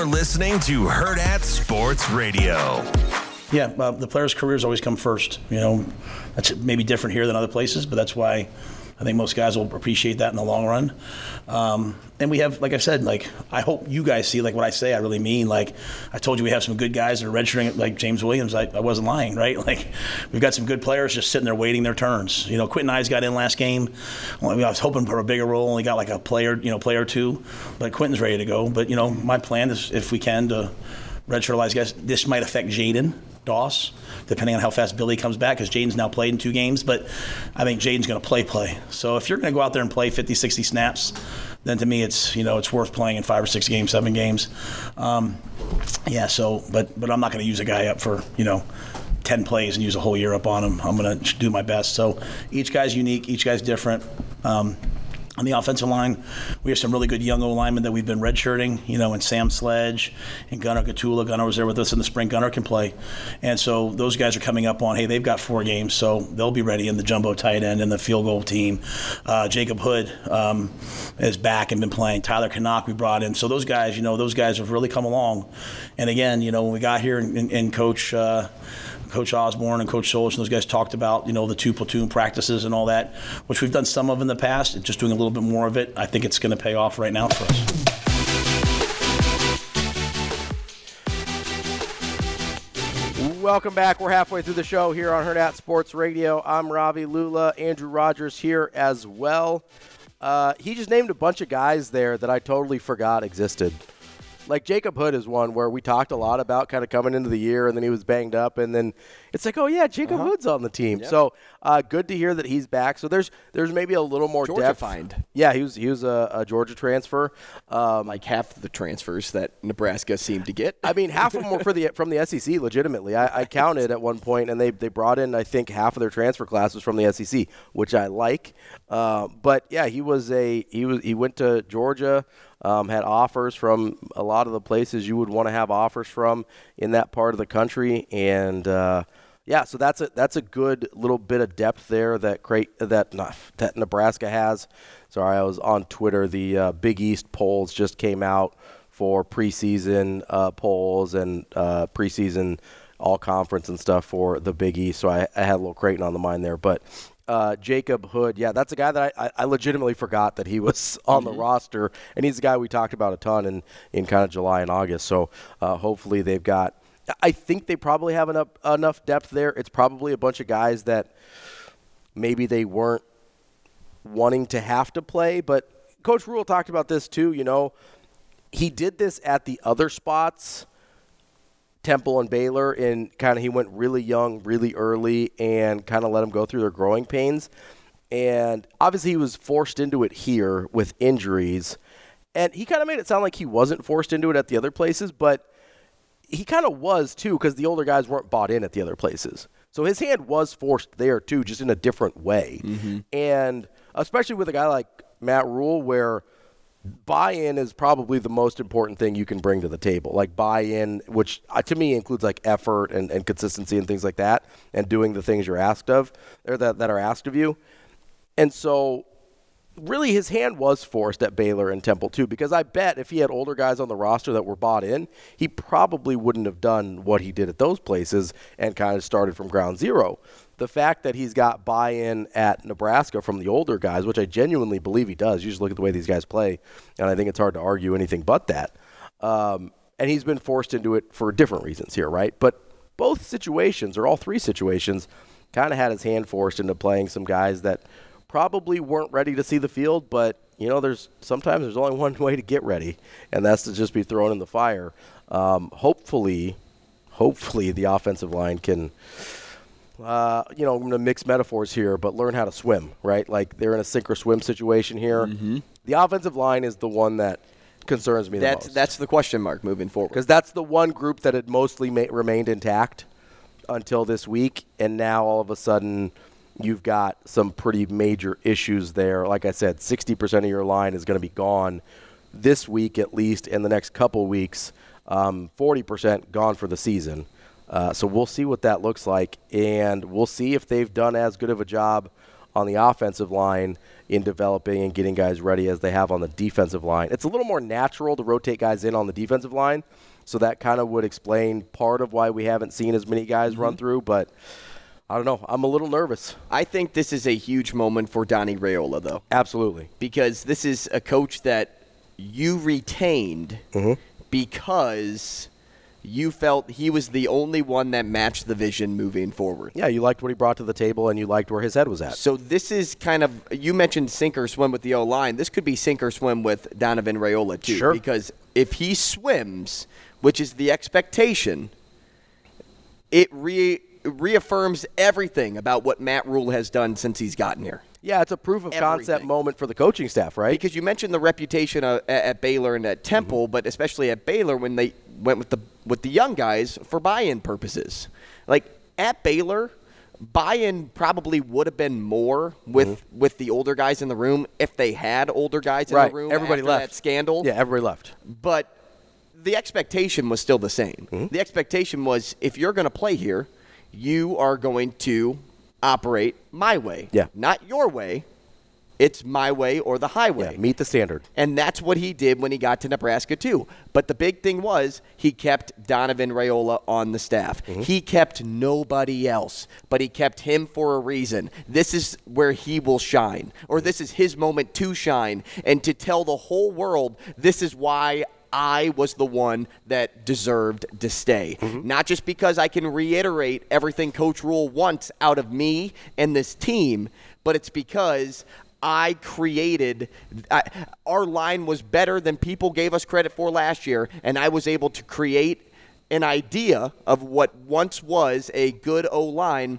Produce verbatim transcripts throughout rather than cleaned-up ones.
You're listening to Hurrdat Sports Radio. Yeah, uh, the players' careers always come first. You know, that's maybe different here than other places, but that's why I think most guys will appreciate that in the long run. Um, and we have, like I said, like I hope you guys see, like what I say, I really mean. Like I told you, we have some good guys that are registering, like James Williams. I, I wasn't lying, right? Like we've got some good players just sitting there waiting their turns. You know, Quinton Eyes got in last game. I was hoping for a bigger role, only got like a player, you know, player or two. But Quinton's ready to go. But you know, my plan is if we can to register guys. This might affect Jaden Doss, depending on how fast Billy comes back, because Jaden's now played in two games, but I think Jaden's going to play play. So if you're going to go out there and play fifty, sixty snaps, then to me it's, you know, it's worth playing in five or six games, seven games. Um, yeah, so, but but I'm not going to use a guy up for, you know, ten plays and use a whole year up on him. I'm going to do my best. So each guy's unique, each guy's different. Um, On the offensive line, we have some really good young O-linemen that we've been redshirting, you know, and Sam Sledge and Gunnar Gottula. Gunnar was there with us in the spring. Gunnar can play. And so those guys are coming up on, hey, they've got four games, so they'll be ready in the jumbo tight end and the field goal team. Uh, Jacob Hood um, is back and been playing. Tyler Kanak we brought in. So those guys, you know, those guys have really come along. And, again, you know, when we got here and, and, and Coach uh, – Coach Osborne and Coach Solish and those guys talked about, you know, the two platoon practices and all that, which we've done some of in the past, and just doing a little bit more of it. I think it's going to pay off right now for us. Welcome back. We're halfway through the show here on Hurrdat Sports Radio. I'm Ravi Lulla. Andrew Rogers here as well. Uh, he just named a bunch of guys there that I totally forgot existed. Like Jacob Hood is one where we talked a lot about kind of coming into the year, and then he was banged up, and then it's like, oh, yeah, Jacob uh-huh. Hood's on the team. Yep. So uh, good to hear that he's back. So there's there's maybe a little more Georgia depth. Find. Yeah, he was he was a, a Georgia transfer. Um, like half the transfers that Nebraska seemed to get. I mean, half of them were for the, from the S E C, legitimately. I, I counted at one point, and they, they brought in, I think, half of their transfer class was from the S E C, which I like. Uh, but, yeah, he was a he was he went to Georgia. Um, had offers from a lot of the places you would want to have offers from in that part of the country, and uh, yeah, so that's a that's a good little bit of depth there that great that that Nebraska has. Sorry, I was on Twitter. The uh, Big East polls just came out for preseason uh, polls and uh, preseason all conference and stuff for the Big East. So I, I had a little Creighton on the mind there, but. Uh, Jacob Hood, yeah, that's a guy that I, I legitimately forgot that he was on the mm-hmm. roster, and he's a guy we talked about a ton in, in kind of July and August. So uh, hopefully they've got – I think they probably have enough, enough depth there. It's probably a bunch of guys that maybe they weren't wanting to have to play. But Coach Rule talked about this too, you know. He did this at the other spots, Temple and Baylor, and kind of he went really young, really early, and kind of let them go through their growing pains. And obviously he was forced into it here with injuries. And he kind of made it sound like he wasn't forced into it at the other places, but he kind of was too, because the older guys weren't bought in at the other places. So his hand was forced there too, just in a different way. Mm-hmm. And especially with a guy like Matt Rule, where – buy-in is probably the most important thing you can bring to the table. Like buy-in, which to me includes like effort and, and consistency and things like that, and doing the things you're asked of, or that, that are asked of you. And so really his hand was forced at Baylor and Temple too, because I bet if he had older guys on the roster that were bought in, he probably wouldn't have done what he did at those places and kind of started from ground zero. The fact that he's got buy-in at Nebraska from the older guys, which I genuinely believe he does. You just look at the way these guys play, and I think it's hard to argue anything but that. Um, and he's been forced into it for different reasons here, right? But both situations, or all three situations, kind of had his hand forced into playing some guys that probably weren't ready to see the field, but, you know, there's sometimes there's only one way to get ready, and that's to just be thrown in the fire. Um, hopefully, hopefully the offensive line can – Uh, you know, I'm going to mix metaphors here, but learn how to swim, right? Like they're in a sink or swim situation here. Mm-hmm. The offensive line is the one that concerns me the that's, most. That's the question mark moving forward. Because that's the one group that had mostly ma- remained intact until this week, and now all of a sudden you've got some pretty major issues there. Like I said, sixty percent of your line is going to be gone this week at least, and the next couple weeks, um, forty percent gone for the season. Uh, so we'll see what that looks like, and we'll see if they've done as good of a job on the offensive line in developing and getting guys ready as they have on the defensive line. It's a little more natural to rotate guys in on the defensive line, so that kind of would explain part of why we haven't seen as many guys mm-hmm. run through, but I don't know. I'm a little nervous. I think this is a huge moment for Donnie Raiola, though. Absolutely. Because this is a coach that you retained mm-hmm. because you felt he was the only one that matched the vision moving forward. Yeah, you liked what he brought to the table, and you liked where his head was at. So this is kind of – you mentioned sink or swim with the O-line. This could be sink or swim with Donovan Raiola, too. Sure. Because if he swims, which is the expectation, it re reaffirms everything about what Matt Rule has done since he's gotten here. Yeah, it's a proof of everything. Concept moment for the coaching staff, right? Because you mentioned the reputation of, at, at Baylor and at Temple, mm-hmm. but especially at Baylor when they went with the with the young guys for buy-in purposes. Like at Baylor, buy-in probably would have been more with mm-hmm. with the older guys in the room if they had older guys in right. the room. Everybody after left. That scandal. Yeah, everybody left. But the expectation was still the same. Mm-hmm. The expectation was if you're going to play here, you are going to operate my way, yeah. not your way. It's my way or the highway. Yeah, meet the standard. And that's what he did when he got to Nebraska, too. But the big thing was he kept Donovan Raiola on the staff. Mm-hmm. He kept nobody else, but he kept him for a reason. This is where he will shine, or this is his moment to shine, and to tell the whole world this is why I was the one that deserved to stay. Mm-hmm. Not just because I can reiterate everything Coach Rule wants out of me and this team, but it's because I created I, our line was better than people gave us credit for last year, and I was able to create an idea of what once was a good O-line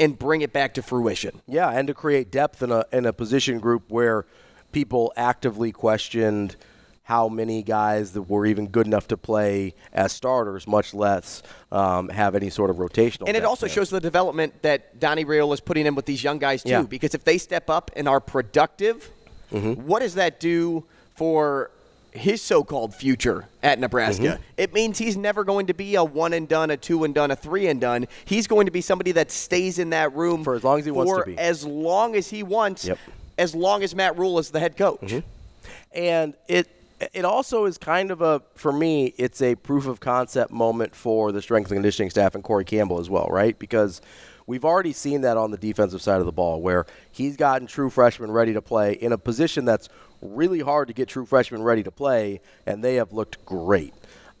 and bring it back to fruition. Yeah, and to create depth in a in a position group where people actively questioned how many guys that were even good enough to play as starters, much less um, have any sort of rotational. And it also there. shows the development that Donnie Raiola is putting in with these young guys, too, yeah. because if they step up and are productive, mm-hmm. what does that do for his so-called future at Nebraska? Mm-hmm. It means he's never going to be a one-and-done, a two-and-done, a three-and-done. He's going to be somebody that stays in that room for as long as he wants to be. as long as he wants, yep. as long as Matt Rule is the head coach. Mm-hmm. And it... It also is kind of a, for me, it's a proof of concept moment for the strength and conditioning staff and Corey Campbell as well, right? Because we've already seen that on the defensive side of the ball where he's gotten true freshmen ready to play in a position that's really hard to get true freshmen ready to play, and they have looked great.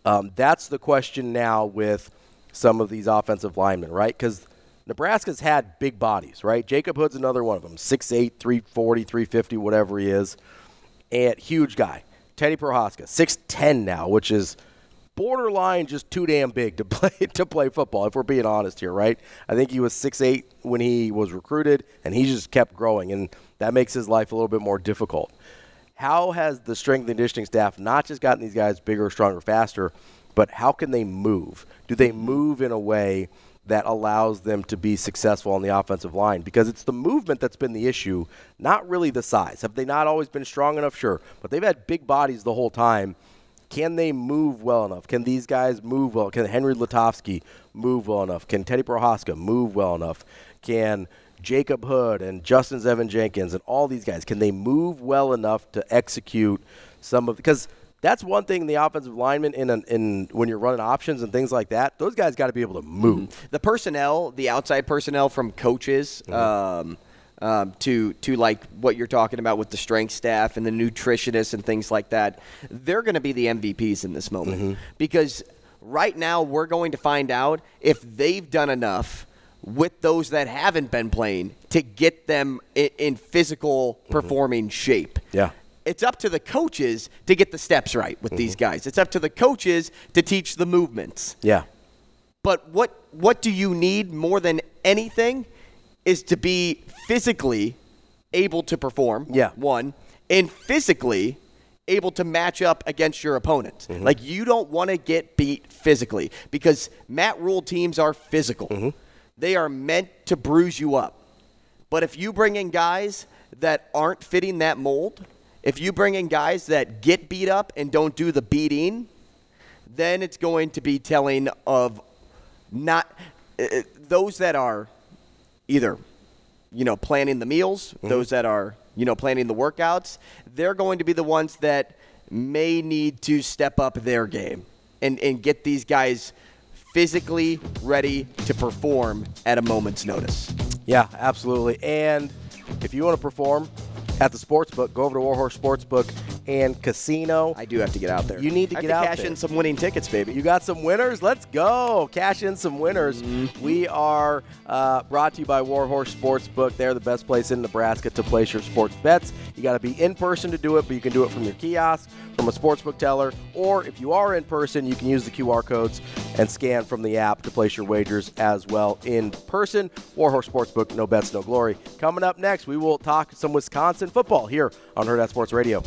Um, that's the question now with some of these offensive linemen, right? Because Nebraska's had big bodies, right? Jacob Hood's another one of them, six eight, three forty, three fifty, whatever he is, and huge guy. Teddy Prochazka, six ten now, which is borderline just too damn big to play to play football, if we're being honest here, right? I think he was six eight when he was recruited, and he just kept growing, and that makes his life a little bit more difficult. How has the strength and conditioning staff not just gotten these guys bigger, stronger, faster, but how can they move? Do they move in a way that allows them to be successful on the offensive line? Because it's the movement that's been the issue, not really the size. Have they not always been strong enough? Sure. But they've had big bodies the whole time. Can they move well enough? Can these guys move well? Can Henry Lutovsky move well enough? Can Teddy Prochazka move well enough? Can Jacob Hood and Justin Zevin Jenkins and all these guys, can they move well enough to execute some of – because that's one thing the offensive lineman in an, in when you're running options and things like that, those guys got to be able to move. The personnel, the outside personnel from coaches mm-hmm. um, um, to to like what you're talking about with the strength staff and the nutritionists and things like that, they're going to be the M V Ps in this moment mm-hmm. because right now we're going to find out if they've done enough with those that haven't been playing to get them in, in physical performing mm-hmm. shape. Yeah. It's up to the coaches to get the steps right with mm-hmm. these guys. It's up to the coaches to teach the movements. Yeah. But what what do you need more than anything is to be physically able to perform, yeah. one, and physically able to match up against your opponent. Mm-hmm. Like, you don't want to get beat physically because Matt Rule teams are physical. Mm-hmm. They are meant to bruise you up. But if you bring in guys that aren't fitting that mold – if you bring in guys that get beat up and don't do the beating, then it's going to be telling of not uh, those that are either you know, planning the meals, mm-hmm. those that are, you know, planning the workouts, they're going to be the ones that may need to step up their game and, and get these guys physically ready to perform at a moment's notice. Yeah, absolutely. And if you want to perform at the sportsbook, go over to Warhorse Sportsbook and Casino. I do have to get out there. You need to get out there. I have to cash in some winning tickets, baby. You got some winners? Let's go. Cash in some winners. Mm-hmm. We are uh, brought to you by Warhorse Sportsbook. They're the best place in Nebraska to place your sports bets. You got to be in person to do it, but you can do it from your kiosk, from a sportsbook teller, or if you are in person, you can use the Q R codes and scan from the app to place your wagers as well in person. Warhorse Sportsbook, no bets, no glory. Coming up next, we will talk some Wisconsin football here on Hurrdat Sports Radio.